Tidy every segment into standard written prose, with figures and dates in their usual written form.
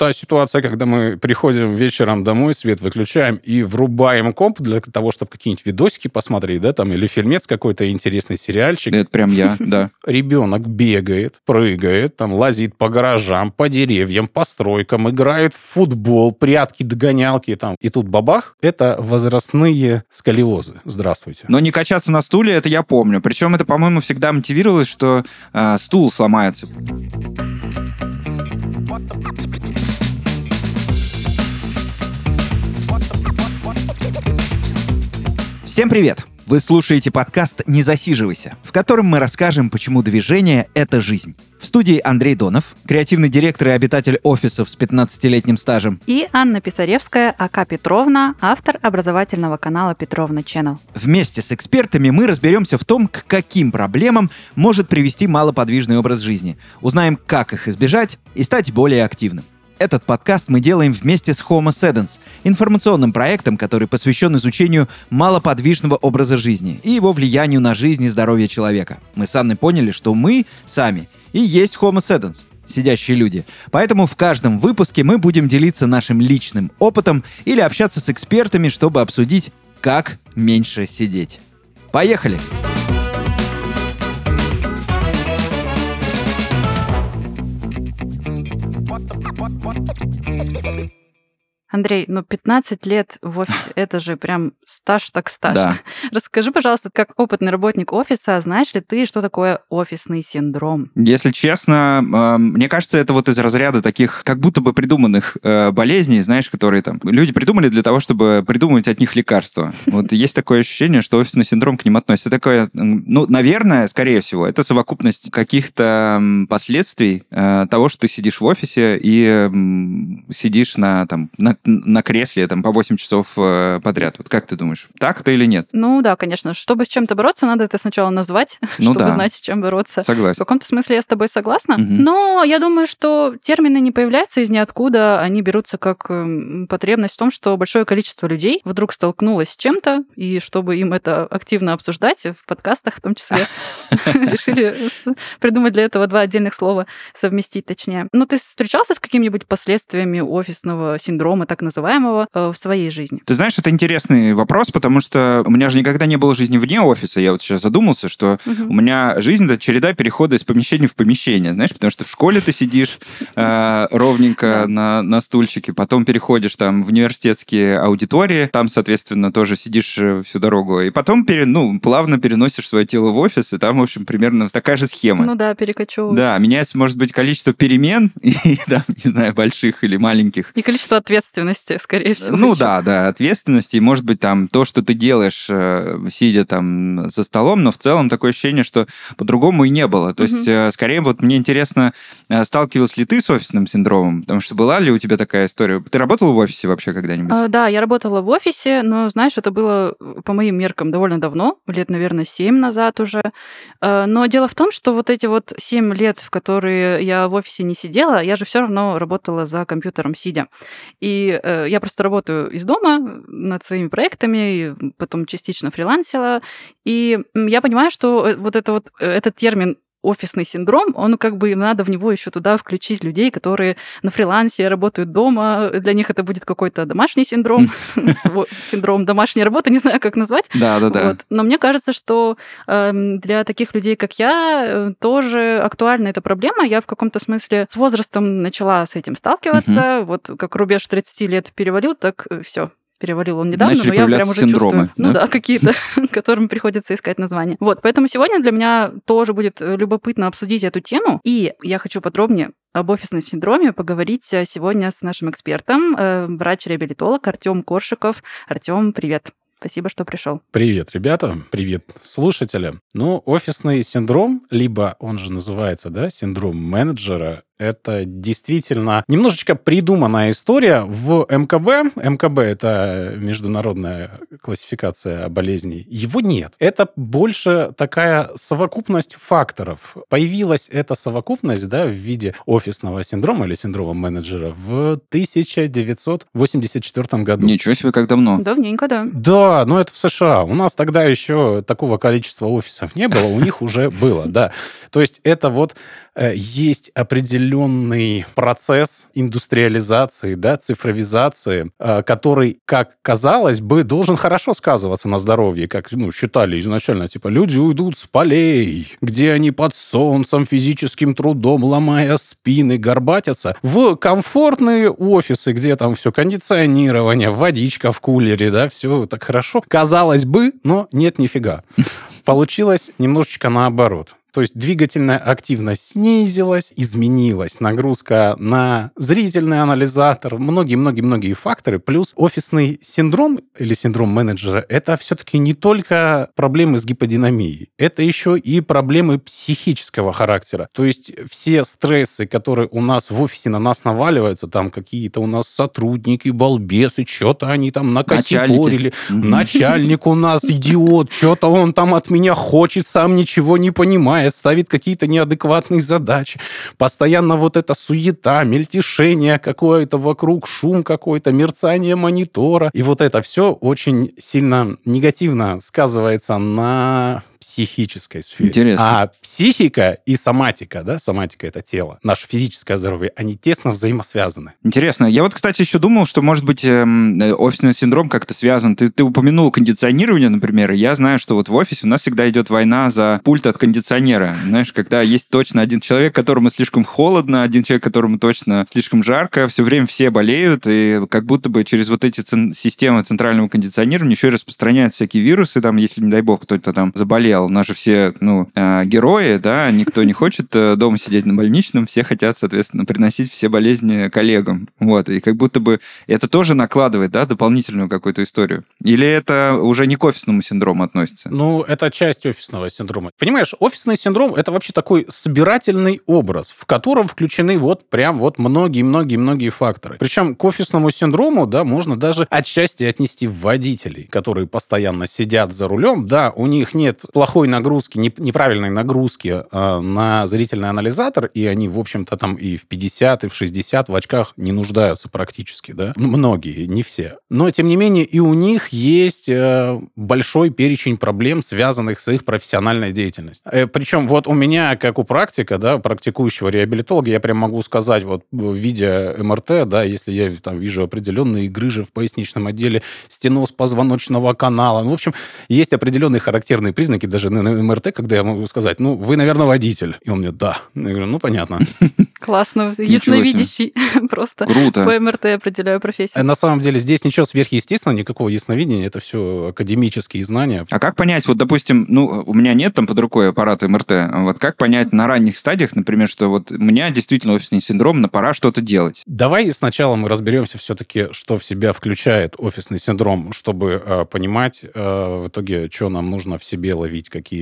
та ситуация, когда мы приходим вечером домой, свет выключаем и врубаем комп для того, чтобы какие-нибудь видосики посмотреть, да, там, или фильмец какой-то, интересный сериальчик. Это прям я, да. Ребенок бегает, прыгает, там, лазит по гаражам, по деревьям, по стройкам, играет в футбол, прятки, догонялки, там. И тут бабах, это возрастные сколиозы. Здравствуйте. Но не качаться на стуле, это я помню. Причем это, по-моему, всегда мотивировалось, что стул сломается. Всем привет! Вы слушаете подкаст «Не засиживайся», в котором мы расскажем, почему движение — это жизнь. В студии Андрей Донов, креативный директор и обитатель офисов с 15-летним стажем. И Анна Писаревская, АК Петровна, автор образовательного канала «Петровна Channel». Вместе с экспертами мы разберемся в том, к каким проблемам может привести малоподвижный образ жизни. Узнаем, как их избежать и стать более активным. Этот подкаст мы делаем вместе с Homo Sedens, информационным проектом, который посвящен изучению малоподвижного образа жизни и его влиянию на жизнь и здоровье человека. Мы с Анной поняли, что мы сами и есть Homo Sedens, сидящие люди. Поэтому в каждом выпуске мы будем делиться нашим личным опытом или общаться с экспертами, чтобы обсудить, как меньше сидеть. Поехали! Андрей, 15 лет в офисе, это же прям стаж так стаж. Да. Расскажи, пожалуйста, как опытный работник офиса, знаешь ли ты, что такое офисный синдром? Если честно, мне кажется, это вот из разряда таких как будто бы придуманных болезней, знаешь, которые там люди придумали для того, чтобы придумывать от них лекарства. Вот есть такое ощущение, что офисный синдром к ним относится. Такое, наверное, скорее всего, это совокупность каких-то последствий того, что ты сидишь в офисе и сидишь на кресле там, по 8 часов подряд. Вот как ты думаешь, так это или нет? Ну да, конечно. Чтобы с чем-то бороться, надо это сначала назвать, чтобы знать, с чем бороться. Согласен. В каком-то смысле я с тобой согласна. Угу. Но я думаю, что термины не появляются из ниоткуда. Они берутся как потребность в том, что большое количество людей вдруг столкнулось с чем-то, и чтобы им это активно обсуждать в подкастах, в том числе, решили придумать для этого два отдельных слова, совместить точнее. Но ты встречался с какими-нибудь последствиями офисного синдрома, так называемого, в своей жизни? Ты знаешь, это интересный вопрос, потому что у меня же никогда не было жизни вне офиса. Я вот сейчас задумался, что у меня жизнь — это череда перехода из помещения в помещение, знаешь, потому что в школе ты сидишь ровненько на стульчике, потом переходишь там в университетские аудитории, там, соответственно, тоже сидишь всю дорогу, и потом плавно переносишь свое тело в офис, и там, в общем, примерно такая же схема. Ну да, перекочевываешь. Да, меняется, может быть, количество перемен, и там, не знаю, больших или маленьких. И количество ответственности, скорее всего. Ну еще. Да, ответственности. И, может быть, там то, что ты делаешь, сидя там за столом, но в целом такое ощущение, что по-другому и не было. То есть, скорее, вот мне интересно, сталкивалась ли ты с офисным синдромом? Потому что была ли у тебя такая история? Ты работала в офисе вообще когда-нибудь? Да, я работала в офисе, но, знаешь, это было, по моим меркам, довольно давно, лет, наверное, 7 назад уже. Но дело в том, что вот эти 7 лет, в которые я в офисе не сидела, я же все равно работала за компьютером сидя. И я просто работаю из дома над своими проектами, и потом частично фрилансила. И я понимаю, что этот термин офисный синдром, он надо в него еще туда включить людей, которые на фрилансе работают дома. Для них это будет какой-то домашний синдром. Синдром домашней работы, не знаю, как назвать. Да. Но мне кажется, что для таких людей, как я, тоже актуальна эта проблема. Я в каком-то смысле с возрастом начала с этим сталкиваться. Вот как рубеж 30 лет перевалил, так все. Перевалил он недавно, начали, но я прям уже синдромы, чувствую. Да? Ну да, какие-то, которым приходится искать название. Поэтому сегодня для меня тоже будет любопытно обсудить эту тему, и я хочу подробнее об офисном синдроме поговорить сегодня с нашим экспертом, врач-реабилитолог Артём Коршиков. Артём, привет. Спасибо, что пришел. Привет, ребята. Привет, слушатели. Офисный синдром, либо он же называется, синдром менеджера, это действительно немножечко придуманная история в МКБ. МКБ — это международная классификация болезней. Его нет. Это больше такая совокупность факторов. Появилась эта совокупность в виде офисного синдрома или синдрома менеджера в 1984 году. Ничего себе, как давно. Давненько, да. Да, но это в США. У нас тогда еще такого количества офисов не было, у них уже было, да. То есть это есть определенный определенный процесс индустриализации, да, цифровизации, который, как казалось бы, должен хорошо сказываться на здоровье, как считали изначально, люди уйдут с полей, где они под солнцем, физическим трудом, ломая спины, горбатятся, в комфортные офисы, где там все кондиционирование, водичка в кулере, да, все так хорошо. Казалось бы, но нет нифига. Получилось немножечко наоборот. То есть двигательная активность снизилась, изменилась нагрузка на зрительный анализатор, многие-многие-многие факторы. Плюс офисный синдром или синдром менеджера – это все-таки не только проблемы с гиподинамией, это еще и проблемы психического характера. То есть все стрессы, которые у нас в офисе на нас наваливаются, там какие-то у нас сотрудники, балбесы, что-то они там накосипорили, начальник у нас идиот, что-то он там от меня хочет, сам ничего не понимает, ставит какие-то неадекватные задачи. Постоянно вот эта суета, мельтешение какое-то вокруг, шум какой-то, мерцание монитора. И вот это все очень сильно негативно сказывается на психической сфере. Интересно. А психика и соматика, да, соматика — это тело, наше физическое здоровье, они тесно взаимосвязаны. Интересно. Я вот, кстати, еще думал, что, может быть, офисный синдром как-то связан. Ты упомянул кондиционирование, например, и я знаю, что вот в офисе у нас всегда идет война за пульт от кондиционера. Знаешь, когда есть точно один человек, которому слишком холодно, один человек, которому точно слишком жарко, все время все болеют, и как будто бы через вот эти системы центрального кондиционирования еще и распространяют всякие вирусы, там, если, не дай бог, кто-то там заболел. У нас же все герои, да, никто не хочет дома сидеть на больничном, все хотят, соответственно, приносить все болезни коллегам. Вот, и как будто бы это тоже накладывает, да, дополнительную какую-то историю. Или это уже не к офисному синдрому относится? Ну, это часть офисного синдрома. Понимаешь, офисный синдром – это вообще такой собирательный образ, в котором включены вот прям вот многие-многие-многие факторы. Причем к офисному синдрому, да, можно даже отчасти отнести водителей, которые постоянно сидят за рулем, да, у них нет плохой нагрузки, неправильной нагрузки на зрительный анализатор, и они, в общем-то, там и в 50, и в 60 в очках не нуждаются практически, да? Многие, не все. Но, тем не менее, и у них есть большой перечень проблем, связанных с их профессиональной деятельностью. Причем вот у меня, как у практика, да, практикующего реабилитолога, я прям могу сказать, вот, видя МРТ, да, если я там вижу определенные грыжи в поясничном отделе, стеноз позвоночного канала, в общем, есть определенные характерные признаки, даже на МРТ, когда я могу сказать, ну, вы, наверное, водитель. И он мне, да. Я говорю, ну, понятно. Классно, ясновидящий. Просто круто. По МРТ определяю профессию. На самом деле здесь ничего сверхъестественного, никакого ясновидения, это все академические знания. А как понять, вот, допустим, ну, у меня нет там под рукой аппарата МРТ, вот как понять на ранних стадиях, например, что вот у меня действительно офисный синдром, но пора что-то делать? Давай сначала мы разберемся все-таки, что в себя включает офисный синдром, чтобы понимать в итоге, что нам нужно в себе ловить, какие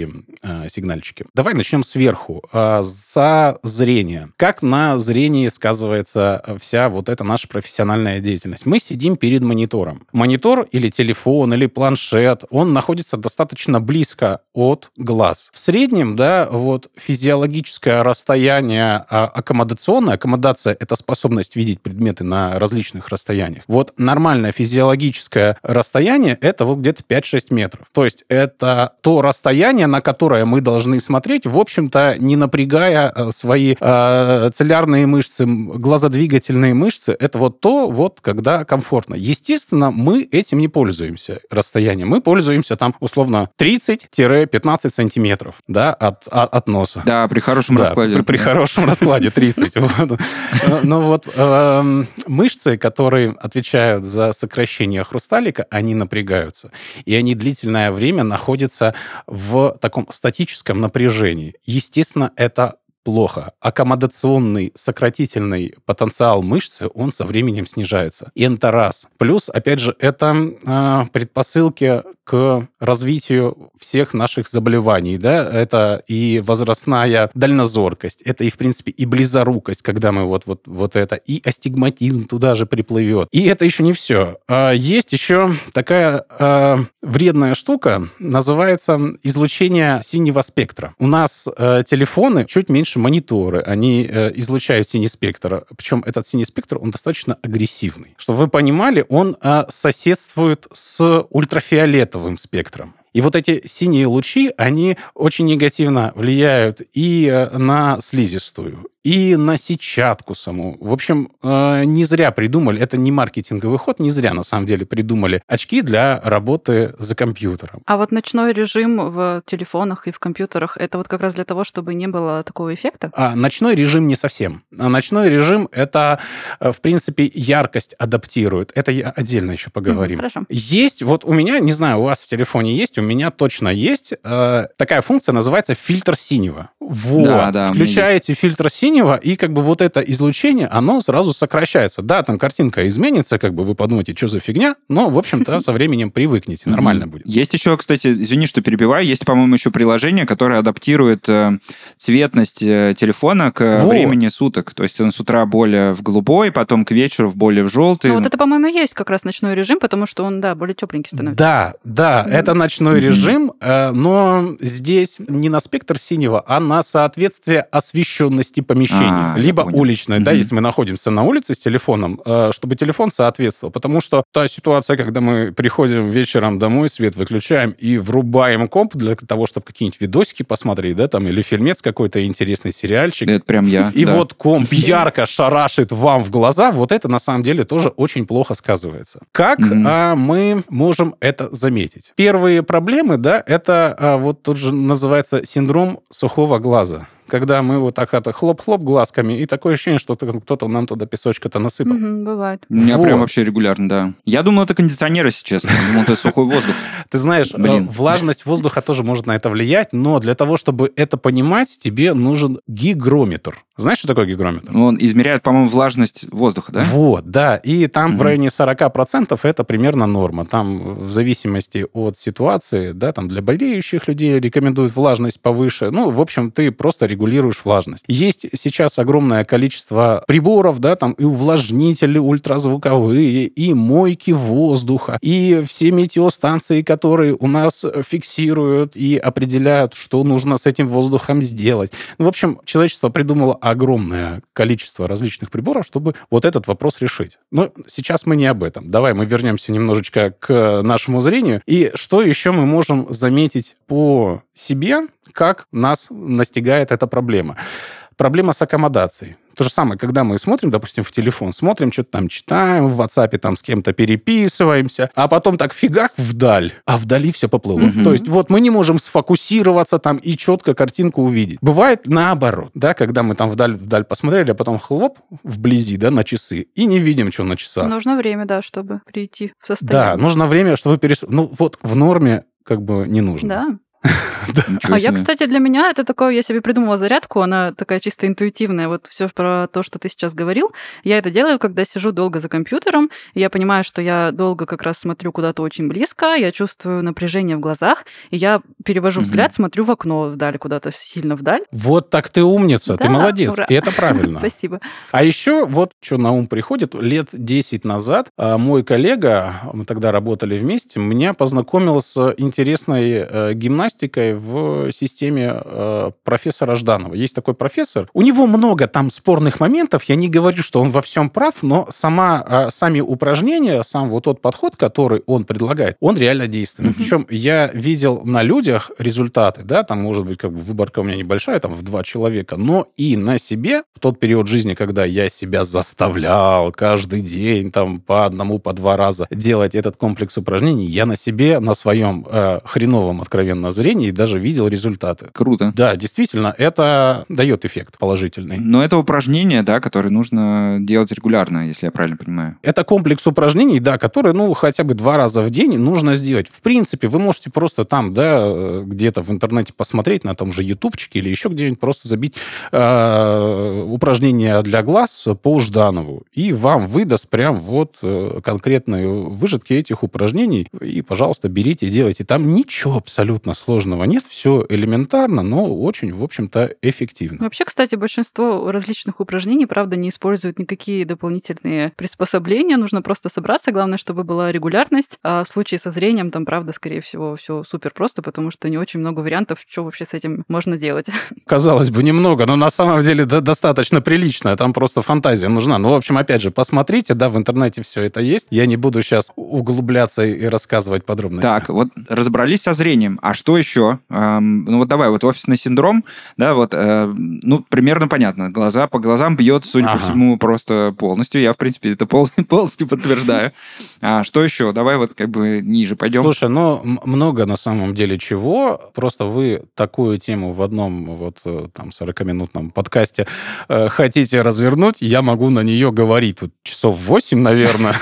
сигнальчики. Давай начнем сверху. Со зрения. Как на зрении сказывается вся вот эта наша профессиональная деятельность? Мы сидим перед монитором. Монитор или телефон, или планшет, он находится достаточно близко от глаз. В среднем, да, вот физиологическое расстояние аккомодационное. Аккомодация — это способность видеть предметы на различных расстояниях. Вот нормальное физиологическое расстояние — это вот где-то 5-6 метров. То есть это то расстояние, на которое мы должны смотреть, в общем-то, не напрягая свои целлярные мышцы, глазодвигательные мышцы, это вот то, вот, когда комфортно. Естественно, мы этим не пользуемся, расстоянием. Мы пользуемся там, условно, 30-15 сантиметров, да, от носа. Да, при хорошем раскладе. При хорошем раскладе 30. Но вот мышцы, которые отвечают за сокращение хрусталика, они напрягаются. И они длительное время находятся в таком статическом напряжении. Естественно, это плохо. Аккомодационный сократительный потенциал мышцы, он со временем снижается. Это раз. Плюс, опять же, это предпосылки к развитию всех наших заболеваний, да, это и возрастная дальнозоркость, это и, в принципе, и близорукость, когда мы вот это, и астигматизм туда же приплывет. И это еще не все. Есть еще такая вредная штука, называется излучение синего спектра. У нас телефоны чуть меньше мониторы, они излучают синий спектр, причем этот синий спектр, он достаточно агрессивный. Чтобы вы понимали, он соседствует с ультрафиолетовым спектром. И вот эти синие лучи, они очень негативно влияют и на слизистую, и на сетчатку саму. В общем, не зря придумали, это не маркетинговый ход, не зря на самом деле придумали очки для работы за компьютером. А вот ночной режим в телефонах и в компьютерах, это вот как раз для того, чтобы не было такого эффекта? А ночной режим не совсем. Ночной режим — это, в принципе, яркость адаптирует. Это я отдельно еще поговорим. Хорошо. Есть, вот у меня, не знаю, у вас в телефоне есть, у меня точно есть, такая функция называется фильтр синего. Вот. Да, включаете фильтр синего, и как бы вот это излучение, оно сразу сокращается. Да, там картинка изменится, как бы вы подумаете, что за фигня, но, в общем-то, со временем привыкнете, нормально будет. Есть еще, кстати, извини, что перебиваю, есть, по-моему, еще приложение, которое адаптирует цветность телефона к времени суток. То есть он с утра более в голубой, потом к вечеру более в желтый. А вот это, по-моему, есть как раз ночной режим, потому что он, да, более тепленький становится. Да, это ночной режим, но здесь не на спектр синего, а на соответствие освещенности помещения. Либо уличной, да, если мы находимся на улице с телефоном, чтобы телефон соответствовал. Потому что та ситуация, когда мы приходим вечером домой, свет выключаем и врубаем комп для того, чтобы какие-нибудь видосики посмотреть, да, там, или фильмец какой-то, интересный сериальчик. Это прям я. И вот комп ярко шарашит вам в глаза, вот это на самом деле тоже очень плохо сказывается. Как мы можем это заметить? Первые проблемы, да, это вот тут же называется синдром сухого глаза. Когда мы вот так это хлоп-хлоп глазками, и такое ощущение, что кто-то нам туда песочка-то насыпал. Бывает. У меня прям вообще регулярно, да. Я думал, это кондиционер, если честно. Я думал, это сухой воздух. Ты знаешь, влажность воздуха тоже может на это влиять, но для того, чтобы это понимать, тебе нужен гигрометр. Знаешь, что такое гигрометр? Он измеряет, по-моему, влажность воздуха, да? Вот, да. И там в районе 40% это примерно норма. Там в зависимости от ситуации, да, там для болеющих людей рекомендуют влажность повыше. Ну, в общем, ты просто регулируешь влажность. Есть сейчас огромное количество приборов, да, там и увлажнители ультразвуковые, и мойки воздуха, и все метеостанции, которые у нас фиксируют и определяют, что нужно с этим воздухом сделать. Ну, в общем, человечество придумало огромное количество различных приборов, чтобы вот этот вопрос решить. Но сейчас мы не об этом. Давай мы вернемся немножечко к нашему зрению. И что еще мы можем заметить по себе, как нас настигает эта проблема. Проблема с аккомодацией. То же самое, когда мы смотрим, допустим, в телефон, смотрим, что-то там читаем, в WhatsApp там с кем-то переписываемся, а потом так фигак вдаль, а вдали все поплыло. То есть вот мы не можем сфокусироваться там и четко картинку увидеть. Бывает наоборот, да, когда мы там вдаль посмотрели, а потом хлоп вблизи, да, на часы, и не видим, что на часах. Нужно время, да, чтобы прийти в состояние. Да, нужно время, чтобы Ну вот в норме как бы не нужно. Да. А я, кстати, для меня это такое, я себе придумала зарядку, она такая чисто интуитивная, вот все про то, что ты сейчас говорил, я это делаю, когда сижу долго за компьютером, я понимаю, что я долго как раз смотрю куда-то очень близко, я чувствую напряжение в глазах, и я перевожу взгляд, смотрю в окно вдаль, куда-то сильно вдаль. Вот так ты умница, да, ты молодец, ура. И это правильно. Спасибо. А еще вот что на ум приходит, лет 10 назад мой коллега, мы тогда работали вместе, меня познакомил с интересной гимнастикой, в системе профессора Жданова. Есть такой профессор. У него много там спорных моментов. Я не говорю, что он во всем прав, но сами упражнения, сам вот тот подход, который он предлагает, он реально действенный. Причем я видел на людях результаты, да, там, может быть, как бы выборка у меня небольшая, там, в 2 человека, но и на себе, в тот период жизни, когда я себя заставлял каждый день, там, по 1-2 раза делать этот комплекс упражнений, я на себе, на своем хреновом, откровенно, зрении, и даже видел результаты. Круто. Да, действительно, это дает эффект положительный. Но это упражнение, да, которое нужно делать регулярно, если я правильно понимаю. Это комплекс упражнений, да, которые, ну, хотя бы 2 раза в день нужно сделать. В принципе, вы можете просто там, да, где-то в интернете посмотреть, на том же ютубчике или еще где-нибудь, просто забить упражнения для глаз по Жданову. И вам выдаст прям вот конкретные выжимки этих упражнений. И, пожалуйста, берите, делайте. Там ничего абсолютно сложного. Нет, все элементарно, но очень, в общем-то, эффективно. Вообще, кстати, большинство различных упражнений, правда, не используют никакие дополнительные приспособления, нужно просто собраться, главное, чтобы была регулярность, а в случае со зрением там, правда, скорее всего, все супер просто, потому что не очень много вариантов, что вообще с этим можно делать. Казалось бы, немного, но на самом деле достаточно прилично, там просто фантазия нужна. Ну, в общем, опять же, посмотрите, да, в интернете все это есть, я не буду сейчас углубляться и рассказывать подробности. Так, вот разобрались со зрением, а что еще? да, ну вот давай, вот офисный синдром, да, вот, ну, примерно понятно, глаза по глазам бьет, судя по всему, просто полностью, я, в принципе, это полностью подтверждаю. А что еще? Давай вот как бы ниже пойдем. Слушай, ну, много на самом деле чего, просто вы такую тему в одном вот там 40-минутном подкасте хотите развернуть, я могу на нее говорить вот часов 8, наверное,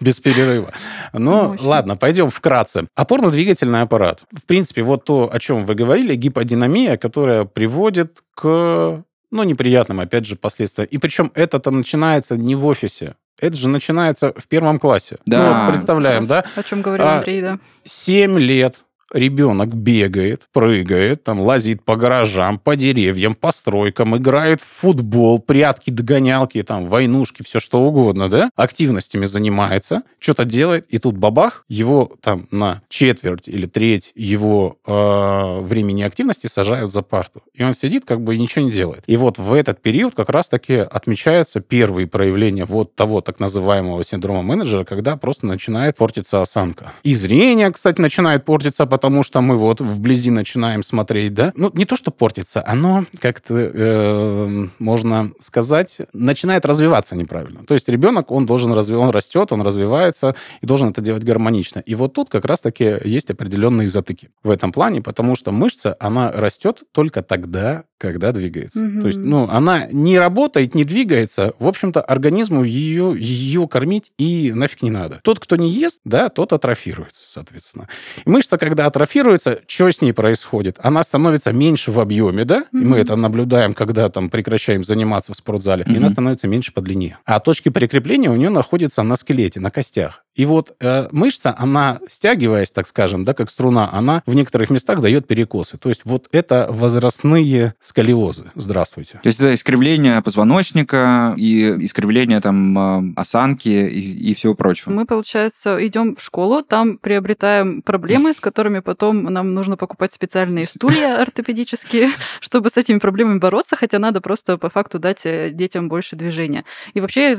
без перерыва. Но ладно, пойдем вкратце. Опорно-двигательный аппарат. В принципе, вот то, о чем вы говорили, гиподинамия, которая приводит к, ну, неприятным, опять же, последствиям. И причем это-то начинается не в офисе. Это же начинается в первом классе. Да. Ну, вот представляем, да? О чем говорил Андрей, да. 7 лет ребенок бегает, прыгает, там, лазит по гаражам, по деревьям, по стройкам, играет в футбол, прятки, догонялки, там, войнушки, все что угодно, да? Активностями занимается, что-то делает, и тут бабах, его там на четверть или треть его времени активности сажают за парту. И он сидит, как бы, и ничего не делает. И вот в этот период как раз-таки отмечаются первые проявления вот того так называемого синдрома менеджера, когда просто начинает портиться осанка. И зрение, кстати, начинает портиться, потому что мы вот вблизи начинаем смотреть, да? Ну, не то, что портится, оно, как-то, можно сказать, начинает развиваться неправильно. То есть ребенок, он должен он растет, он развивается и должен это делать гармонично. И вот тут как раз-таки есть определенные затыки в этом плане, потому что мышца, она растет только тогда, когда двигается. Угу. То есть, ну, она не работает, не двигается, в общем-то, организму ее кормить и нафиг не надо. Тот, кто не ест, да, тот атрофируется, соответственно. И мышца, когда атрофируется, что с ней происходит? Она становится меньше в объеме, да? Mm-hmm. И мы это наблюдаем, когда там прекращаем заниматься в спортзале. Mm-hmm. И она становится меньше по длине. А точки прикрепления у нее находятся на скелете, на костях. И вот мышца, она, стягиваясь, так скажем, да, как струна, она в некоторых местах дает перекосы. То есть вот это возрастные сколиозы. Здравствуйте. То есть это искривление позвоночника и искривление там осанки и всего прочего. Мы, получается, идем в школу, там приобретаем проблемы, с которыми потом нам нужно покупать специальные стулья ортопедические, чтобы с этими проблемами бороться, хотя надо просто по факту дать детям больше движения. И вообще я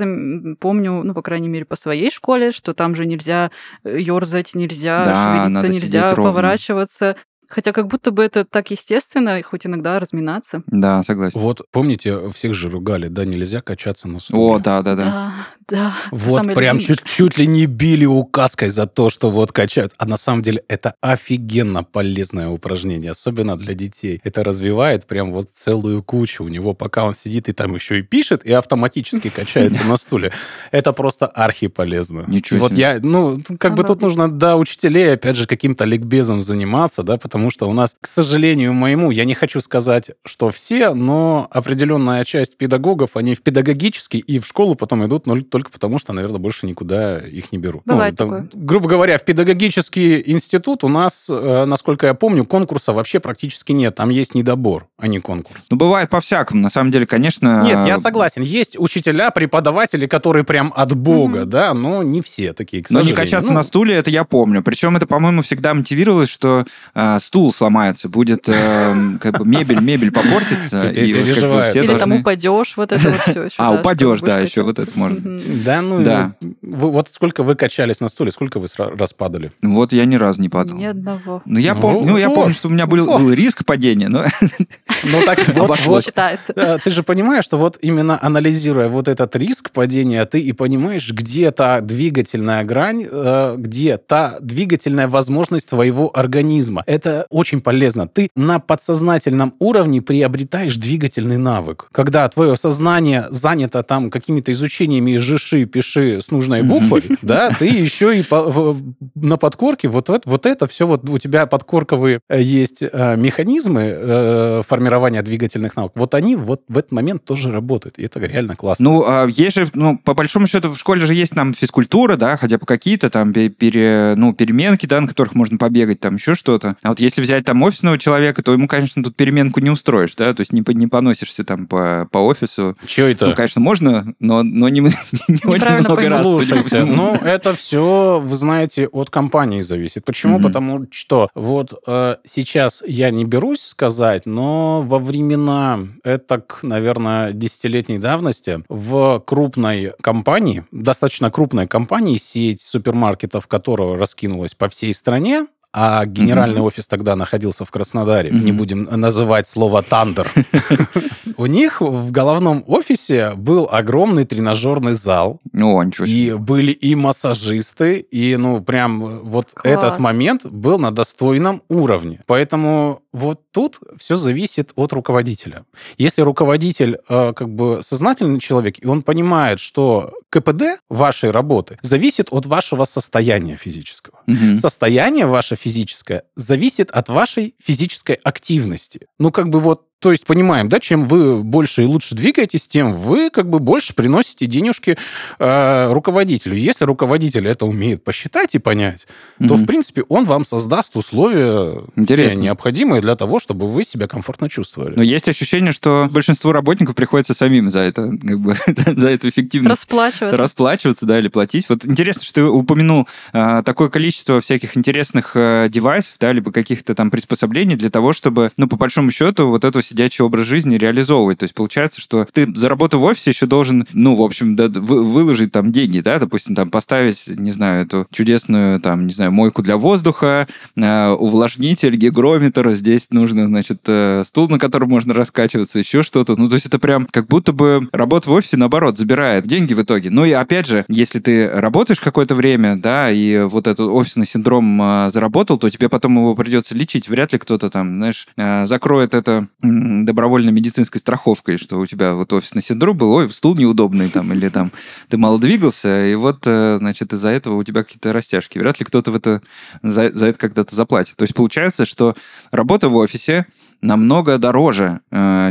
помню, ну, по крайней мере, по своей школе, что там же нельзя ёрзать, нельзя шевелиться, нельзя поворачиваться. Хотя как будто бы это так естественно, хоть иногда разминаться. Да, согласен. Вот помните, всех же ругали, да, нельзя качаться на стуле. О, да-да-да. Да. Вот прям чуть ли не били указкой за то, что вот качают. А на самом деле это офигенно полезное упражнение, особенно для детей. Это развивает прям вот целую кучу. У него пока он сидит и там еще и пишет, и автоматически качается на стуле. Это просто архиполезно. Ничего себе. Вот я, ну, как бы тут нужно, да, учителей, опять же, каким-то ликбезом заниматься, да, потому что у нас, к сожалению моему, я не хочу сказать, что все, но определенная часть педагогов, они в педагогический и в школу потом идут, но только потому, что, наверное, больше никуда их не берут. Бывает такое. Грубо говоря, в педагогический институт у нас, насколько я помню, конкурса вообще практически нет. Там есть недобор, а не конкурс. Ну, бывает по-всякому. На самом деле, конечно... Нет, я согласен. Есть учителя, преподаватели, которые прям от бога, да, но не все такие, к сожалению. Но не качаться на стуле, это я помню. Причем это, по-моему, всегда мотивировалось, что... стул сломается, будет как бы мебель попортится. И переживают. Как бы, или должны... там упадешь, вот это вот все. Упадешь, да, еще вот это можно. Да, ну да. Вот сколько вы качались на стуле, сколько вы раз падали? Вот я ни разу не падал. Ни одного. Ну, я помню, что у меня был риск падения, но обошлось. Считается. Ты же понимаешь, что вот именно анализируя вот этот риск падения, ты и понимаешь, где та двигательная грань, где та двигательная возможность твоего организма. Это очень полезно. Ты на подсознательном уровне приобретаешь двигательный навык. Когда твое сознание занято там какими-то изучениями «жиши», «пиши» с нужной буквой, да, ты еще и на подкорке вот это все, вот у тебя подкорковые есть механизмы формирования двигательных навыков. Вот они вот в этот момент тоже работают. И это реально классно. Ну, есть же, ну, по большому счету, в школе же есть там физкультура, да, хотя бы какие-то там переменки, да, на которых можно побегать, там еще что-то. А вот если взять там офисного человека, то ему, конечно, тут переменку не устроишь, да, то есть не поносишься там по офису. Чё это? Ну, конечно, можно, но не очень много раз. Слушайте, ну, это все, вы знаете, от компании зависит. Почему? Потому что вот сейчас я не берусь сказать, но во времена, наверное, десятилетней давности в крупной компании, достаточно крупной компании, сеть супермаркетов которого раскинулась по всей стране, а генеральный офис тогда находился в Краснодаре, не будем называть слово «тандер», у них в головном офисе был огромный тренажерный зал. О, ничего себе. И были и массажисты, и, ну, прям вот этот момент был на достойном уровне. Поэтому вот тут все зависит от руководителя. Если руководитель как бы сознательный человек, и он понимает, что КПД вашей работы зависит от вашего состояния физического. Угу. Состояние ваше физическое зависит от вашей физической активности. Ну, как бы вот, то есть понимаем, да, чем вы больше и лучше двигаетесь, тем вы как бы больше приносите денежки руководителю. Если руководитель это умеет посчитать и понять, то, в принципе, он вам создаст условия все необходимые для того, чтобы вы себя комфортно чувствовали. Но есть ощущение, что большинству работников приходится самим за это, как бы, за эту эффективность. Расплачиваться, да, или платить. Вот интересно, что ты упомянул такое количество всяких интересных девайсов, да, либо каких-то там приспособлений для того, чтобы, ну, по большому счету, вот этого сидячий образ жизни реализовывать. То есть получается, что ты за работу в офисе еще должен, ну, в общем, да, выложить там деньги, да, допустим, там поставить, не знаю, эту чудесную, там, не знаю, мойку для воздуха, увлажнитель, гигрометр, здесь нужно, значит, стул, на котором можно раскачиваться, еще что-то. Ну, то есть это прям как будто бы работа в офисе, наоборот, забирает деньги в итоге. Ну, и опять же, если ты работаешь какое-то время, да, и вот этот офисный синдром заработал, то тебе потом его придется лечить. Вряд ли кто-то там, знаешь, закроет это добровольной медицинской страховкой, что у тебя вот офисный синдром был, ой, стул неудобный там, или там ты мало двигался, и вот, значит, из-за этого у тебя какие-то растяжки. Вряд ли кто-то за это когда-то заплатит. То есть получается, что работа в офисе намного дороже,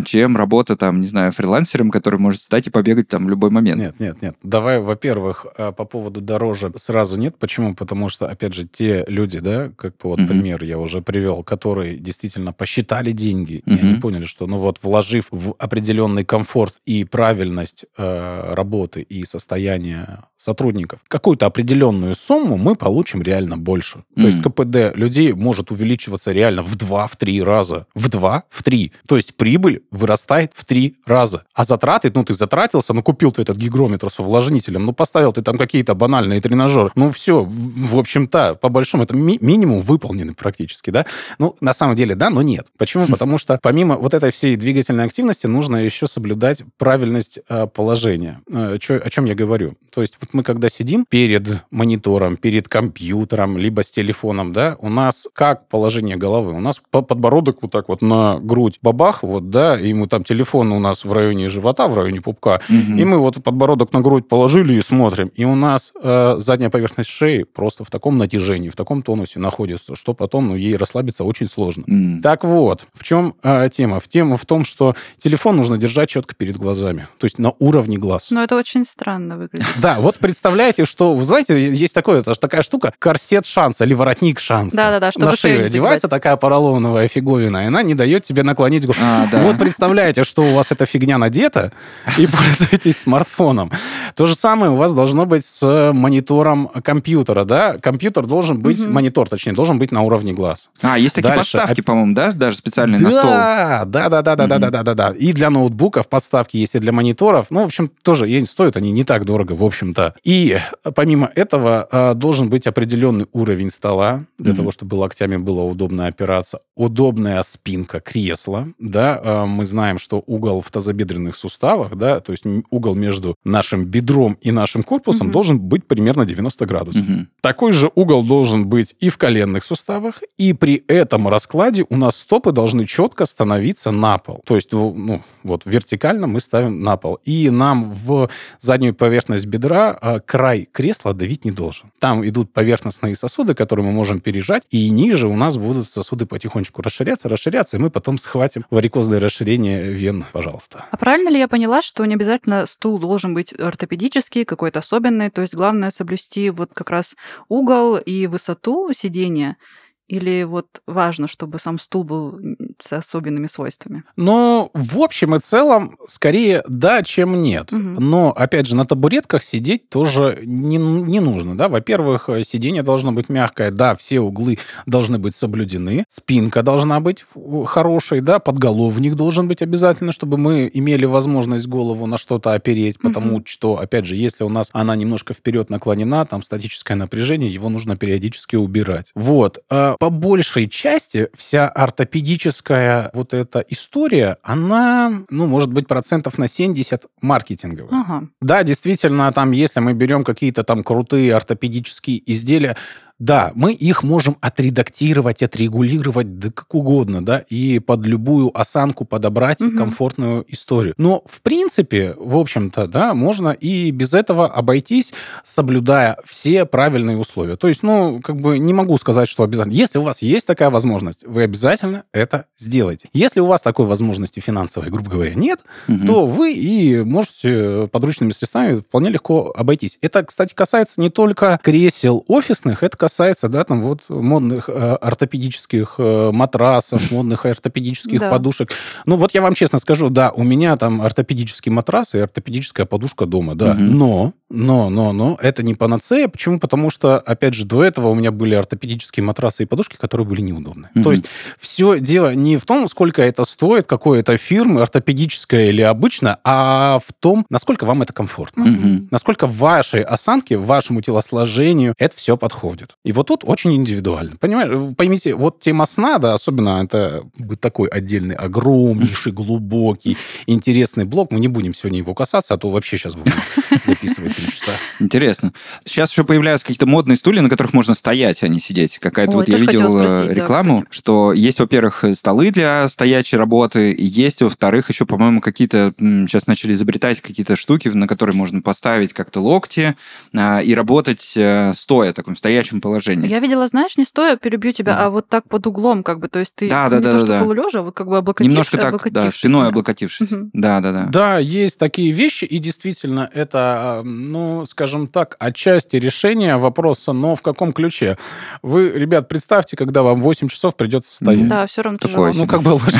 чем работа, там, не знаю, фрилансером, который может встать и побегать там в любой момент. Нет. Давай, во-первых, по поводу дороже сразу нет. Почему? Потому что, опять же, те люди, да, как вот пример я уже привел, которые действительно посчитали деньги, и они поняли, что, ну вот, вложив в определенный комфорт и правильность работы и состояние сотрудников, какую-то определенную сумму мы получим реально больше. То есть КПД людей может увеличиваться реально в 2-3 раза. В 3. То есть прибыль вырастает в 3 раза. А затраты, ну, ты затратился, ну, купил ты этот гигрометр с увлажнителем, ну, поставил ты там какие-то банальные тренажеры. Ну, все, в общем-то, по большому, это минимум выполнены практически, да? Ну, на самом деле, да, но нет. Почему? Потому что помимо вот этой всей двигательной активности нужно еще соблюдать правильность положения. О чем я говорю? То есть вот мы, когда сидим перед монитором, перед компьютером, либо с телефоном, да, у нас как положение головы? У нас подбородок вот так вот на грудь бабах, вот, да, и мы там телефон у нас в районе живота, в районе пупка, и мы вот подбородок на грудь положили и смотрим, и у нас задняя поверхность шеи просто в таком натяжении, в таком тонусе находится, что потом, ну, ей расслабиться очень сложно. Так вот, в чем тема? Тема в том, что телефон нужно держать четко перед глазами, то есть на уровне глаз. Но это очень странно выглядит. Да, вот представляете, что, вы знаете, есть такая штука, корсет шанса или воротник шанса. Да-да-да, чтобы на шею одевается такая поролоновая фиговина, и она не дает тебе наклонить голову. Вот представляете, что у вас эта фигня надета, и пользуетесь смартфоном. То же самое у вас должно быть с монитором компьютера, да? Компьютер должен быть, монитор, точнее, должен быть на уровне глаз. Есть такие подставки, по-моему, да? Даже специальные на стол. Да. И для ноутбуков подставки есть, и для мониторов. Ну, в общем, тоже стоят они не так дорого, в общем-то. И помимо этого должен быть определенный уровень стола, для того, чтобы локтями было удобно опираться. Удобная спинка кресла, да, мы знаем, что угол в тазобедренных суставах, да, то есть угол между нашим бедром и нашим корпусом должен быть примерно 90 градусов. Такой же угол должен быть и в коленных суставах, и при этом раскладе у нас стопы должны четко становиться на пол. То есть, ну, вот вертикально мы ставим на пол. И нам в заднюю поверхность бедра край кресла давить не должен. Там идут поверхностные сосуды, которые мы можем пережать, и ниже у нас будут сосуды потихонечку расширяться, и мы потом схватим варикозное расширение вен, пожалуйста. А правильно ли я поняла, что не обязательно стул должен быть ортопедический, какой-то особенный, то есть главное соблюсти вот как раз угол и высоту сидения? Или вот важно, чтобы сам стул был с особенными свойствами? Ну, в общем и целом, скорее да, чем нет. Но, опять же, на табуретках сидеть тоже не нужно. Да? Во-первых, сиденье должно быть мягкое. Да, все углы должны быть соблюдены. Спинка должна быть хорошей. Да? Подголовник должен быть обязательно, чтобы мы имели возможность голову на что-то опереть. Потому что, опять же, если у нас она немножко вперед наклонена, там статическое напряжение, его нужно периодически убирать. Вот. по большей части вся ортопедическая вот эта история, она, ну, может быть, 70% маркетинговая. Ага. Да, действительно, там, если мы берем какие-то там крутые ортопедические изделия, да, мы их можем отредактировать, отрегулировать, да как угодно, да, и под любую осанку подобрать комфортную историю. Но, в принципе, в общем-то, да, можно и без этого обойтись, соблюдая все правильные условия. То есть, ну, как бы не могу сказать, что обязательно. Если у вас есть такая возможность, вы обязательно это сделаете. Если у вас такой возможности финансовой, грубо говоря, нет, то вы и можете подручными средствами вполне легко обойтись. Это, кстати, касается не только кресел офисных, это касается, да, там вот модных ортопедических матрасов, модных ортопедических подушек. Ну, вот я вам честно скажу, да, у меня там ортопедический матрас и ортопедическая подушка дома, да. Но это не панацея. Почему? Потому что, опять же, до этого у меня были ортопедические матрасы и подушки, которые были неудобны. То есть все дело не в том, сколько это стоит, какой это фирмы, ортопедическая или обычная, а в том, насколько вам это комфортно. Насколько вашей осанке, вашему телосложению это все подходит. И вот тут очень индивидуально. Понимаете, поймите, вот тема сна, да, особенно это будет такой отдельный, огромнейший, глубокий, интересный блок. Мы не будем сегодня его касаться, а то вообще сейчас будем записывать 3 часа. Интересно. Сейчас еще появляются какие-то модные стулья, на которых можно стоять, а не сидеть. Какая-то вот я видел рекламу, да, что есть, во-первых, столы для стоячей работы, и есть, во-вторых, еще, по-моему, какие-то... Сейчас начали изобретать какие-то штуки, на которые можно поставить как-то локти и работать стоя, в таком стоячем положении. Я видела, знаешь, не стоя, перебью тебя, а вот так под углом, как бы, то есть ты не то, что полулежа, а вот как бы облокотившись. Немножко так, да, спиной облокотившись. Да-да-да. Да, есть такие вещи, и действительно это, ну, скажем так, отчасти решение вопроса, но в каком ключе? Вы, ребят, представьте, когда вам 8 часов придется стоять. Да, все равно тяжело. Ну, как бы лучше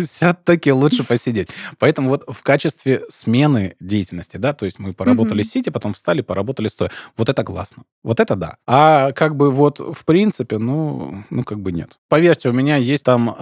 все-таки лучше посидеть. Поэтому вот в качестве смены деятельности, да, то есть мы поработали сидя, потом встали, поработали стоя. Вот это классно. Вот это да. А как бы вот, в принципе, ну как бы нет. Поверьте, у меня есть там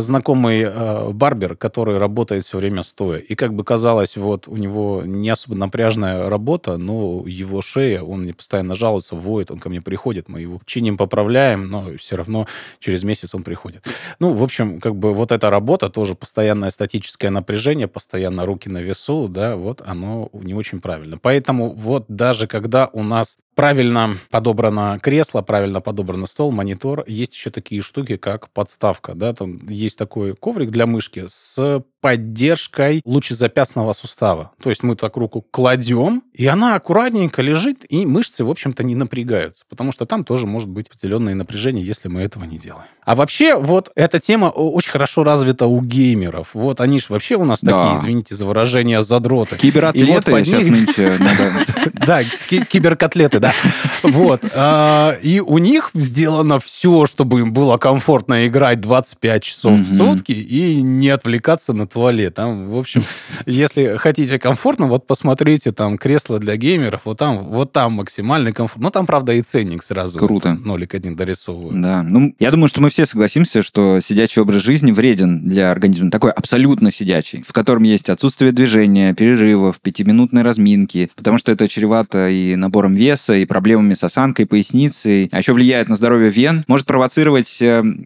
знакомый барбер, который работает все время стоя. И как бы казалось, вот у него не особо напряжная работа, но его шея, он мне постоянно жалуется, воет, он ко мне приходит, мы его чиним, поправляем, но все равно через месяц он приходит. Ну, в общем, как бы вот эта работа тоже постоянное статическое напряжение, постоянно руки на весу, да, вот оно не очень правильно. Поэтому вот даже когда у нас правильно подобрано кресло, правильно подобран стол, монитор. Есть еще такие штуки, как подставка. Да? Там есть такой коврик для мышки с поддержкой лучезапястного сустава. То есть мы так руку кладем, и она аккуратненько лежит, и мышцы, в общем-то, не напрягаются. Потому что там тоже может быть определенное напряжение, если мы этого не делаем. А вообще, вот эта тема очень хорошо развита у геймеров. Вот они же вообще у нас такие, извините за выражение, задроты. Кибератлеты вот сейчас нынче надо. Да, киберкотлеты, да. Вот. И у них сделано все, чтобы им было комфортно играть 25 часов в сутки и не отвлекаться на туалет. Там, в общем, если хотите комфортно, вот посмотрите, там кресло для геймеров, вот там максимальный комфорт. Ну, там, правда, и ценник сразу. Круто. 0,1 дорисовывают. Да. Ну, я думаю, что мы все согласимся, что сидячий образ жизни вреден для организма. Такой абсолютно сидячий, в котором есть отсутствие движения, перерывов, 5-минутной разминки, потому что это чревато и набором веса, и проблемами с осанкой, поясницей, а еще влияет на здоровье вен, может провоцировать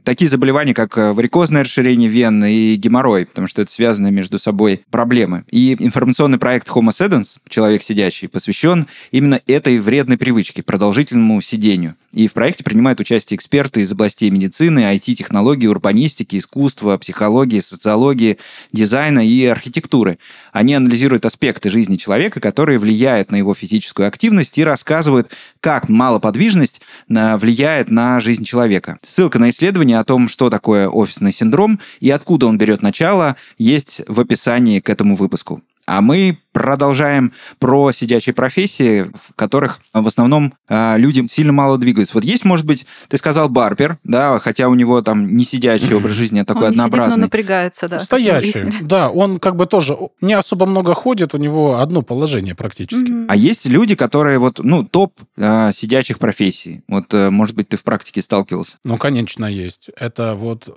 такие заболевания, как варикозное расширение вен и геморрой, потому что это связаны между собой проблемы. И информационный проект Homo Sedens, человек сидящий, посвящен именно этой вредной привычке, продолжительному сидению. И в проекте принимают участие эксперты из областей медицины, IT-технологий, урбанистики, искусства, психологии, социологии, дизайна и архитектуры. Они анализируют аспекты жизни человека, которые влияют на его физическую активность, и рассказывают, как малоподвижность влияет на жизнь человека. Ссылка на исследование о том, что такое офисный синдром и откуда он берет начало, есть в описании к этому выпуску. А мы продолжаем про сидячие профессии, в которых в основном люди сильно мало двигаются. Вот есть, может быть, ты сказал барбер, да, хотя у него там не сидячий образ жизни, а такой однообразный. Он не сидит, но напрягается, да. Стоячий, да. Он как бы тоже не особо много ходит, у него одно положение практически. А есть люди, которые вот, ну, топ сидячих профессий. Вот, может быть, ты в практике сталкивался? Ну, конечно, есть. Это вот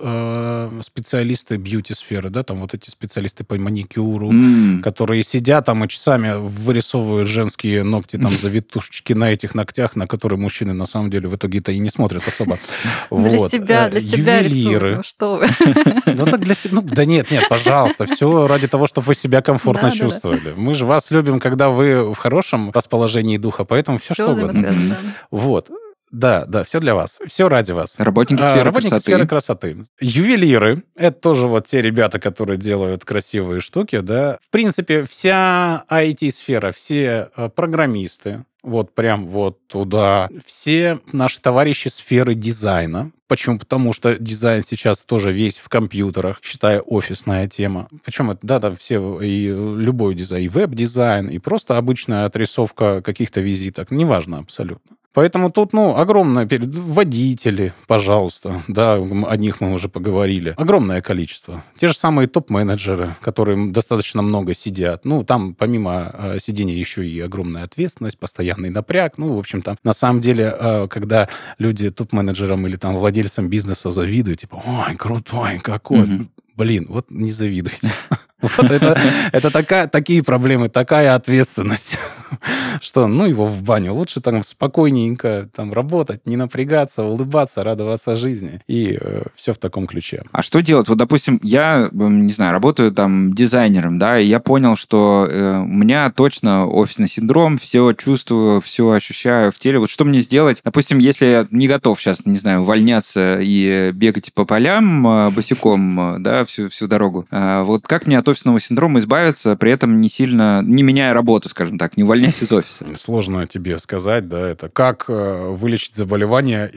специалисты бьюти-сферы, да, там вот эти специалисты по маникюру, которые сидят там и часами вырисовывают женские ногти, там, завитушечки на этих ногтях, на которые мужчины, на самом деле, в итоге-то и не смотрят особо. Для себя рисую, что вы. Ну, так для себя... Да нет, пожалуйста, все ради того, чтобы вы себя комфортно чувствовали. Мы же вас любим, когда вы в хорошем расположении духа, поэтому все что угодно. Вот. Да, все для вас. Все ради вас. Работники сферы красоты. Ювелиры – это тоже вот те ребята, которые делают красивые штуки, да. В принципе, вся IT-сфера, все программисты, вот прям вот туда. Все наши товарищи сферы дизайна. Почему? Потому что дизайн сейчас тоже весь в компьютерах, считая офисная тема. Причем это, да, там все, и любой дизайн, и веб-дизайн, и просто обычная отрисовка каких-то визиток. Неважно абсолютно. Поэтому тут, огромное... Водители, пожалуйста, да, о них мы уже поговорили. Огромное количество. Те же самые топ-менеджеры, которые достаточно много сидят. Там помимо сидения еще и огромная ответственность, постоянный напряг. В общем, там, на самом деле, когда люди топ-менеджерам или там владельцам бизнеса завидуют, типа, ой, крутой какой. Блин, вот не завидуйте. Вот это такие проблемы, такая ответственность, что его в баню. Лучше там спокойненько там работать, не напрягаться, улыбаться, радоваться жизни. И все в таком ключе. А что делать? Вот, допустим, я, не знаю, работаю там дизайнером, да, и я понял, что у меня точно офисный синдром, все чувствую, все ощущаю в теле. Вот что мне сделать? Допустим, если я не готов сейчас, не знаю, увольняться и бегать по полям босиком, да, всю дорогу. Вот как мне от офисного синдрома избавиться, при этом не сильно, не меняя работу, скажем так, не увольняйся из офиса? Сложно тебе сказать, да, это как вылечить заболевание,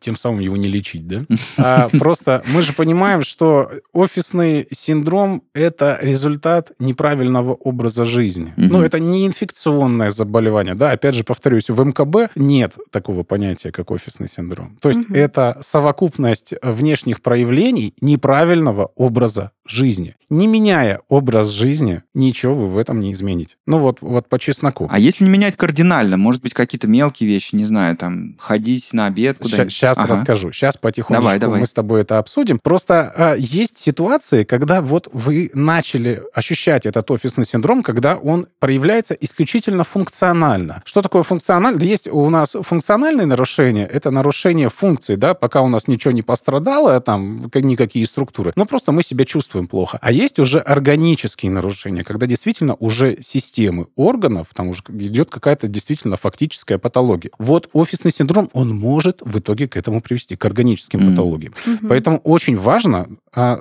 тем самым его не лечить, да? Просто мы же понимаем, что офисный синдром – это результат неправильного образа жизни. Это не инфекционное заболевание, да, опять же, повторюсь, в МКБ нет такого понятия, как офисный синдром. То есть это совокупность внешних проявлений неправильного образа жизни. Не меняя образ жизни, ничего вы в этом не измените. Вот по чесноку. А если не менять кардинально, может быть, какие-то мелкие вещи, не знаю, там, ходить на обед куда-нибудь? Сейчас расскажу. Сейчас потихонечку давай. Мы с тобой это обсудим. Просто есть ситуации, когда вот вы начали ощущать этот офисный синдром, когда он проявляется исключительно функционально. Что такое функционально? Да есть у нас функциональные нарушения, это нарушение функций, да, пока у нас ничего не пострадало, там, никакие структуры. Но просто мы себя чувствуем плохо. А есть уже органические нарушения, когда действительно уже системы органов, там уже идет какая-то действительно фактическая патология. Вот офисный синдром, он может в итоге к этому привести, к органическим патологиям. Поэтому очень важно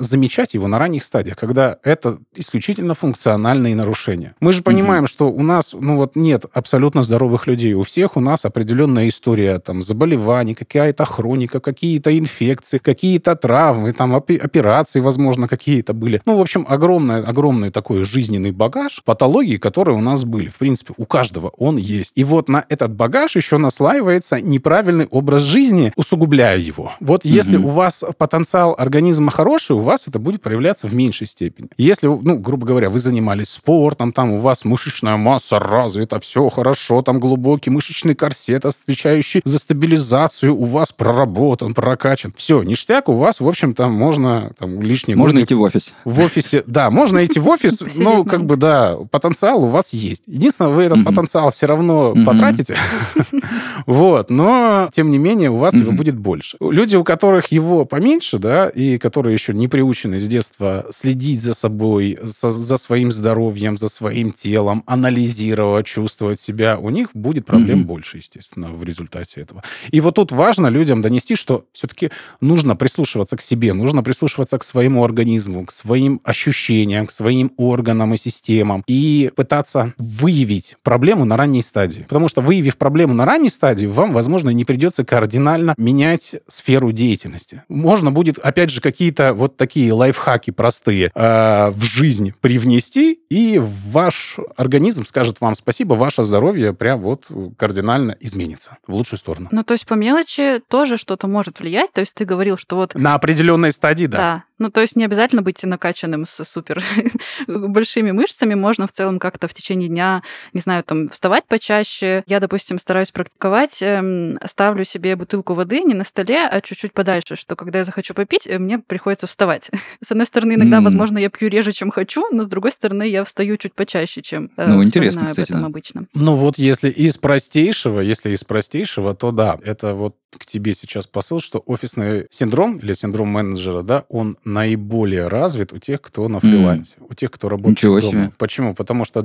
замечать его на ранних стадиях, когда это исключительно функциональные нарушения. Мы же понимаем, что у нас нет абсолютно здоровых людей. У всех у нас определенная история там, заболеваний, какая-то хроника, какие-то инфекции, какие-то травмы, там, операции, возможно, какие-то были. В общем, огромный такой жизненный багаж патологий, которые у нас были. В принципе, у каждого он есть. И вот на этот багаж еще наслаивается неправильный образ жизни, усугубляя его. Вот если у вас потенциал организма хороший, у вас это будет проявляться в меньшей степени. Если, грубо говоря, вы занимались спортом, там у вас мышечная масса развита, все хорошо, там глубокий мышечный корсет, отвечающий за стабилизацию, у вас проработан, прокачан. Все, ништяк у вас, в общем, там можно там, лишний... Можно идти в офис. В офисе, да, можно идти в офис, но потенциал у вас есть. Единственное, вы этот потенциал все равно потратите, но, тем не менее, у вас его будет больше. Люди, у которых его поменьше, да, и которые еще не приучены с детства следить за собой, за своим здоровьем, за своим телом, анализировать, чувствовать себя, у них будет проблем больше, естественно, в результате этого. И вот тут важно людям донести, что все-таки нужно прислушиваться к себе, нужно прислушиваться к своему организму, к своим ощущениям, к своим органам и системам, и пытаться выявить проблему на ранней стадии. Потому что, выявив проблему на ранней стадии, вам, возможно, не придется кардинально менять сферу деятельности. Можно будет, опять же, какие-то вот такие лайфхаки простые в жизнь привнести, и ваш организм скажет вам спасибо, ваше здоровье прям вот кардинально изменится в лучшую сторону. То есть по мелочи тоже что-то может влиять? То есть ты говорил, что вот... На определенной стадии, да. Ну, то есть не обязательно быть накачанным с супер большими мышцами. Можно в целом как-то в течение дня, не знаю, там, вставать почаще. Я, допустим, стараюсь практиковать. Ставлю себе бутылку воды не на столе, а чуть-чуть подальше, что когда я захочу попить, мне приходится вставать. С одной стороны, иногда, возможно, я пью реже, чем хочу, но с другой стороны, я встаю чуть почаще, чем вспоминаю об этом обычно. Ну, вот если из простейшего, то да, это вот к тебе сейчас посыл, что офисный синдром или синдром менеджера, да, он наиболее развит у тех, кто на фрилансе, у тех, кто работает дома. Почему? Потому что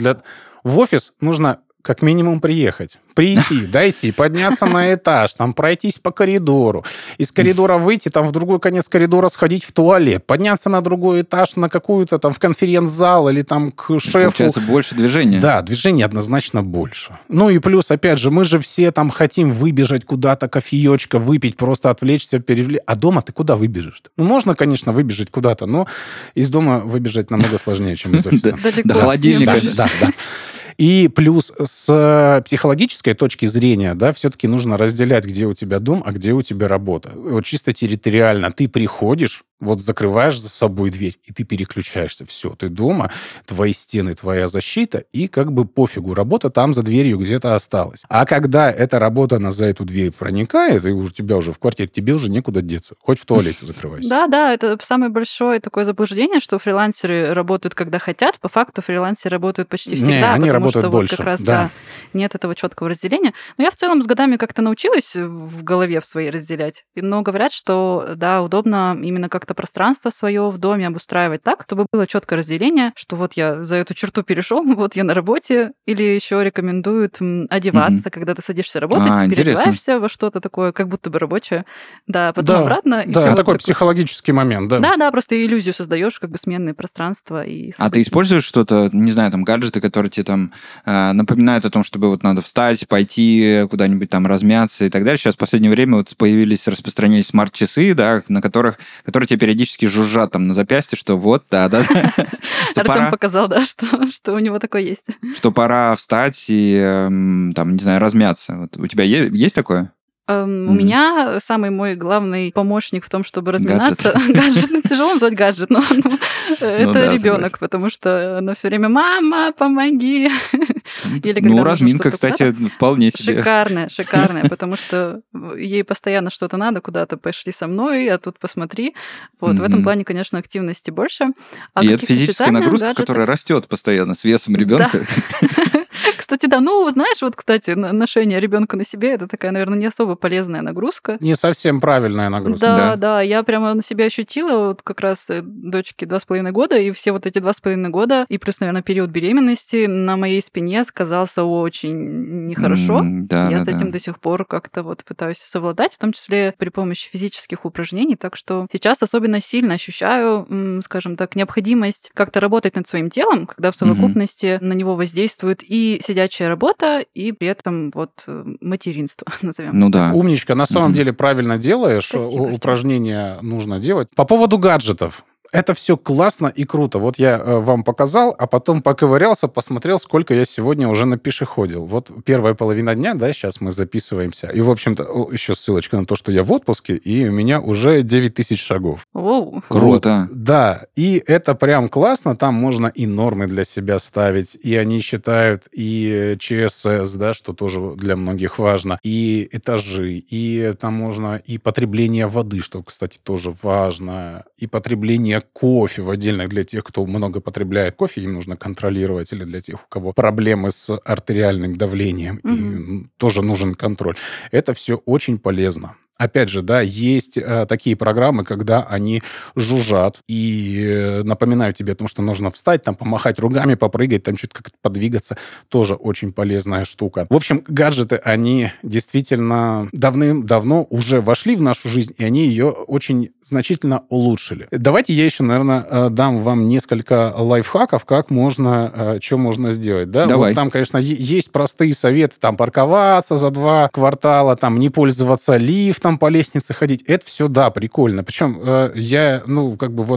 в офис нужно как минимум приехать, прийти, дойти, подняться на этаж, там пройтись по коридору, из коридора выйти, там в другой конец коридора сходить в туалет, подняться на другой этаж, на какую-то там в конференц-зал или там к шефу. Получается, больше движения. Да, движения однозначно больше. Ну и плюс, опять же, мы же все там хотим выбежать куда-то, кофеечка выпить, просто отвлечься, а дома ты куда выбежишь? Ну, можно, конечно, выбежать куда-то, но из дома выбежать намного сложнее, чем из офиса. До холодильника. Да. И плюс с психологической точки зрения, да, все-таки нужно разделять, где у тебя дом, а где у тебя работа. Вот чисто территориально ты приходишь, вот закрываешь за собой дверь, и ты переключаешься. Все, ты дома, твои стены, твоя защита, и как бы пофигу, работа там за дверью где-то осталась. А когда эта работа за эту дверь проникает, и у тебя уже в квартире, тебе уже некуда деться. Хоть в туалете закрывайся. Да, это самое большое такое заблуждение, что фрилансеры работают, когда хотят. По факту фрилансеры работают почти всегда. Они работают больше. Как раз, да. Нет этого четкого разделения. Но я в целом с годами как-то научилась в голове в своей разделять. Но говорят, что, да, удобно именно как-то пространство свое в доме обустраивать так, чтобы было четкое разделение, что вот я за эту черту перешел, вот я на работе, или еще рекомендуют одеваться, когда ты садишься работать, переодеваешься во что-то такое, как будто бы рабочее, да, потом обратно. Да, такой психологический момент, да. Да, просто иллюзию создаешь, как бы сменное пространство. А ты используешь что-то, не знаю, там гаджеты, которые тебе там напоминают о том, чтобы вот надо встать, пойти куда-нибудь там размяться и так далее. Сейчас в последнее время вот появились, распространились смарт-часы, да, на которые тебе периодически жужжат там на запястье, что вот, да. Артём показал, да, что у него такое есть. Что пора встать и, там, не знаю, размяться. Вот у тебя есть такое? У меня самый мой главный помощник в том, чтобы разминаться. Гаджет. Тяжело назвать гаджет, но это ребенок, потому что она все время: мама, помоги. Ну, разминка, кстати, вполне себе. Шикарная, потому что ей постоянно что-то надо, куда-то пошли со мной, а тут посмотри. Вот, в этом плане, конечно, активности больше. И это физическая нагрузка, которая растет постоянно с весом ребенка. Кстати, да, ношение ребенка на себе, это такая, наверное, не особо полезная нагрузка. Не совсем правильная нагрузка. Да, я прямо на себя ощутила, вот как раз дочке 2,5 года, и все вот эти 2,5 года, и плюс, наверное, период беременности на моей спине сказался очень нехорошо. Я с этим до сих пор как-то вот пытаюсь совладать, в том числе при помощи физических упражнений, так что сейчас особенно сильно ощущаю, скажем так, необходимость как-то работать над своим телом, когда в совокупности на него воздействует и сидячая работа, и при этом вот материнство, назовем. Ну да. Умничка, на самом деле правильно делаешь. Спасибо. Упражнения нужно делать. По поводу гаджетов. Это все классно и круто. Вот я вам показал, а потом поковырялся, посмотрел, сколько я сегодня уже на пешеходил. Вот первая половина дня, да, сейчас мы записываемся. И, в общем-то, еще ссылочка на то, что я в отпуске, и у меня уже 9000 шагов. Воу. Круто. Да, и это прям классно. Там можно и нормы для себя ставить, и они считают, и ЧСС, да, что тоже для многих важно, и этажи, и там можно и потребление воды, что, кстати, тоже важно, и потребление кофе в отдельно для тех, кто много потребляет кофе, им нужно контролировать, или для тех, у кого проблемы с артериальным давлением, и тоже нужен контроль. Это все очень полезно. Опять же, да, есть такие программы, когда они жужжат и напоминают тебе о том, что нужно встать, там, помахать руками, попрыгать, там, чуть как-то подвигаться. Тоже очень полезная штука. В общем, гаджеты, они действительно давным-давно уже вошли в нашу жизнь, и они ее очень значительно улучшили. Давайте я еще, наверное, дам вам несколько лайфхаков, что можно сделать, да? Давай. Вот там, конечно, есть простые советы, там, парковаться за 2 квартала, там, не пользоваться лифтом, там по лестнице ходить. Это все, да, прикольно. Причем я,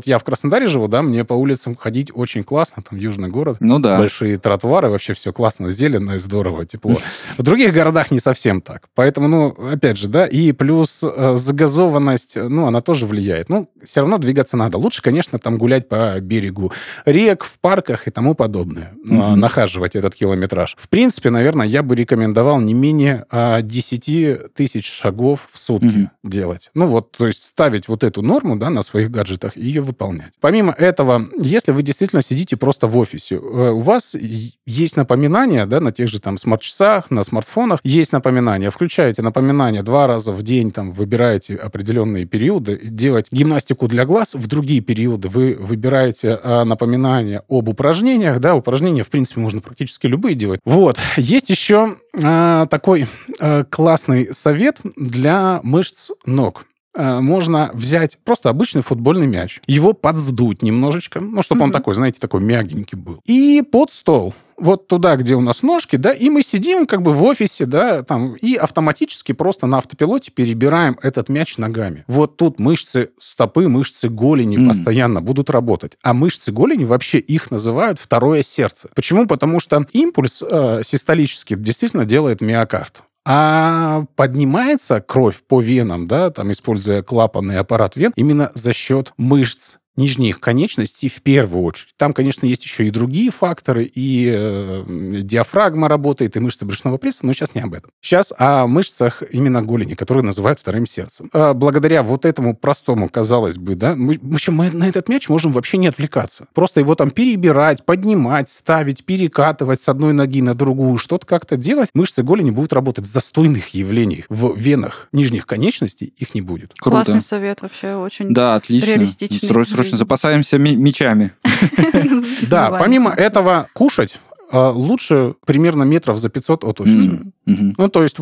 я в Краснодаре живу, да, мне по улицам ходить очень классно, там южный город. Ну да. Большие тротуары, вообще все классно, зелено и здорово, тепло. В других городах не совсем так. Поэтому, опять же, да, и плюс загазованность, она тоже влияет. Все равно двигаться надо. Лучше, конечно, там гулять по берегу рек, в парках и тому подобное. Угу. Нахаживать этот километраж. В принципе, наверное, я бы рекомендовал не менее 10 тысяч шагов в сутки угу. делать. То есть ставить вот эту норму, да, на своих гаджетах и ее выполнять. Помимо этого, если вы действительно сидите просто в офисе, у вас есть напоминания, да, на тех же там смарт-часах, на смартфонах, есть напоминания. Включаете напоминания 2 раза в день, там, выбираете определенные периоды, делать гимнастику для глаз. В другие периоды вы выбираете напоминания об упражнениях, да, упражнения, в принципе, можно практически любые делать. Вот. Есть еще такой классный совет для мышц ног. Можно взять просто обычный футбольный мяч, его подсдуть немножечко, чтобы он такой, знаете, такой мягенький был, и под стол. Вот туда, где у нас ножки, да, и мы сидим в офисе, да, там, и автоматически просто на автопилоте перебираем этот мяч ногами. Вот тут мышцы стопы, мышцы голени постоянно будут работать. А мышцы голени, вообще их называют второе сердце. Почему? Потому что импульс систолический действительно делает миокард. А поднимается кровь по венам, да, там, используя клапанный аппарат вен, именно за счет мышц нижних конечностей в первую очередь. Там, конечно, есть еще и другие факторы, и диафрагма работает, и мышцы брюшного пресса, но сейчас не об этом. Сейчас о мышцах именно голени, которые называют вторым сердцем. Благодаря вот этому простому, казалось бы, да, мы на этот мяч можем вообще не отвлекаться. Просто его там перебирать, поднимать, ставить, перекатывать с одной ноги на другую, что-то как-то делать. Мышцы голени будут работать. Застойных явлений в венах нижних конечностей их не будет. Круто. Классный совет, вообще очень реалистичный. Да, отлично. Срочно запасаемся мечами. Да, помимо этого, кушать лучше примерно метров за 500 от офиса. То есть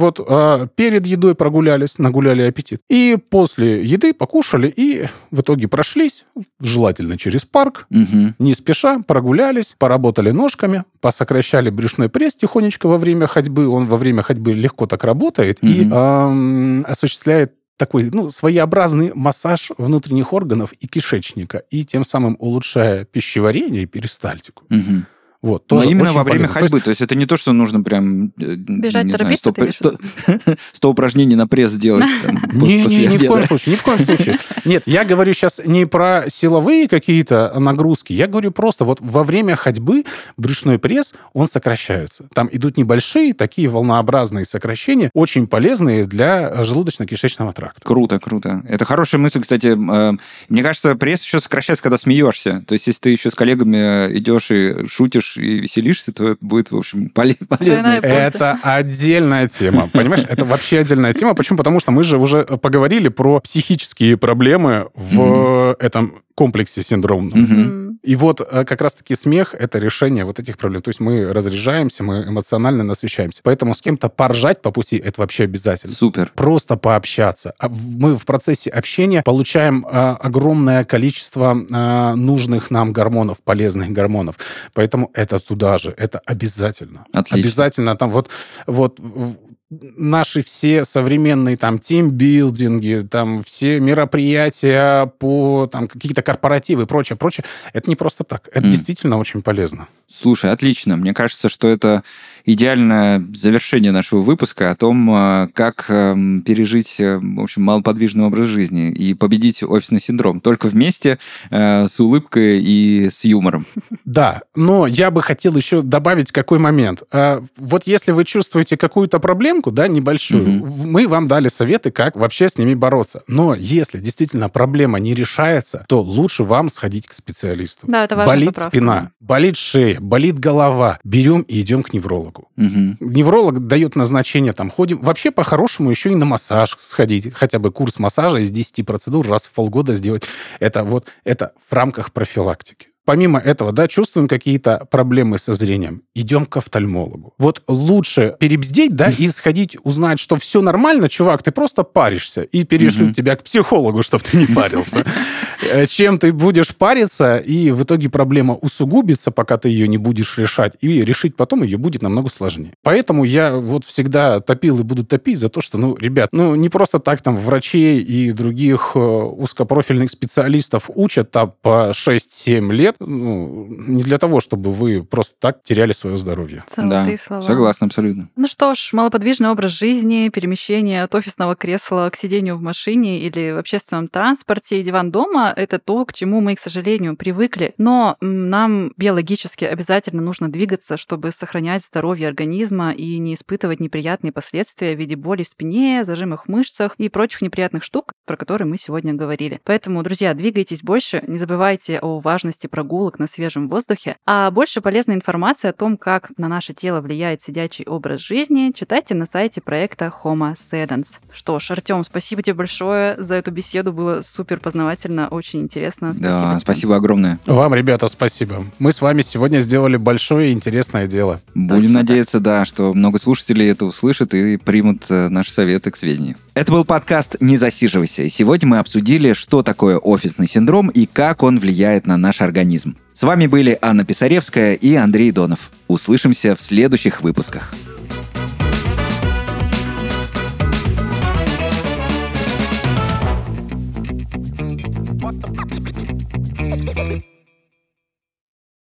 перед едой прогулялись, нагуляли аппетит. И после еды покушали и в итоге прошлись, желательно через парк, не спеша, прогулялись, поработали ножками, посокращали брюшной пресс тихонечко во время ходьбы. Он во время ходьбы легко так работает и осуществляет такой, своеобразный массаж внутренних органов и кишечника, и тем самым улучшая пищеварение и перистальтику. Угу. Вот, но именно во время ходьбы. То есть это не то, что нужно прям... Бежать, торопиться? 100 упражнений на пресс делать. Ни в коем случае. Нет, я говорю сейчас не про силовые какие-то нагрузки. Я говорю просто во время ходьбы брюшной пресс, он сокращается. Там идут небольшие, такие волнообразные сокращения, очень полезные для желудочно-кишечного тракта. Круто, круто. Это хорошая мысль, кстати. Мне кажется, пресс еще сокращается, когда смеешься. То есть если ты еще с коллегами идешь и шутишь, и веселишься, то это будет, в общем, полезно. Это отдельная тема. Понимаешь, это вообще отдельная тема. Почему? Потому что мы же уже поговорили про психические проблемы в этом комплексе синдромном. И как раз-таки смех – это решение вот этих проблем. То есть мы разряжаемся, мы эмоционально насыщаемся. Поэтому с кем-то поржать по пути – это вообще обязательно. Супер. Просто пообщаться. Мы в процессе общения получаем огромное количество нужных нам гормонов, полезных гормонов. Поэтому это туда же, это обязательно. Отлично. Обязательно там наши все современные там тимбилдинги, там все мероприятия по там какие-то корпоративы и прочее, прочее, это не просто так. Это действительно очень полезно. Слушай, отлично. Мне кажется, что это идеальное завершение нашего выпуска о том, как пережить, в общем, малоподвижный образ жизни и победить офисный синдром. Только вместе, с улыбкой и с юмором. Да, но я бы хотел еще добавить какой момент. Если вы чувствуете какую-то проблемку, да, небольшую, мы вам дали советы, как вообще с ними бороться. Но если действительно проблема не решается, то лучше вам сходить к специалисту. Да, это важная поправка. Болит спина, болит шея, болит голова. Берем и идем к неврологу. Угу. Невролог дает назначение, там, ходим. Вообще, по-хорошему, еще и на массаж сходить. Хотя бы курс массажа из 10 процедур раз в полгода сделать. Это в рамках профилактики. Помимо этого, да, чувствуем какие-то проблемы со зрением, идем к офтальмологу. Лучше перебздеть, да, и сходить, узнать, что все нормально, чувак, ты просто паришься, и перешлют тебя к психологу, чтобы ты не парился. чем ты будешь париться, и в итоге проблема усугубится, пока ты ее не будешь решать, и решить потом ее будет намного сложнее. Поэтому я вот всегда топил и буду топить за то, что, ребят, не просто так там врачей и других узкопрофильных специалистов учат там по 6-7 лет, не для того, чтобы вы просто так теряли свое здоровье. Золотые слова. Согласна, абсолютно. Что ж, малоподвижный образ жизни, перемещение от офисного кресла к сидению в машине или в общественном транспорте и диван дома — это то, к чему мы, к сожалению, привыкли. Но нам биологически обязательно нужно двигаться, чтобы сохранять здоровье организма и не испытывать неприятные последствия в виде боли в спине, зажимах в мышцах и прочих неприятных штук, про которые мы сегодня говорили. Поэтому, друзья, двигайтесь больше, не забывайте о важности прогулок на свежем воздухе, а больше полезной информации о том, как на наше тело влияет сидячий образ жизни, читайте на сайте проекта Homo Sedens. Что ж, Артём, спасибо тебе большое за эту беседу, было супер познавательно, очень интересно. Спасибо. Да, спасибо огромное. Вам, ребята, спасибо. Мы с вами сегодня сделали большое и интересное дело. Будем надеяться, да, что много слушателей это услышат и примут наши советы к сведению. Это был подкаст «Не засиживайся», и сегодня мы обсудили, что такое офисный синдром и как он влияет на наш организм. С вами были Анна Писаревская и Андрей Донов. Услышимся в следующих выпусках.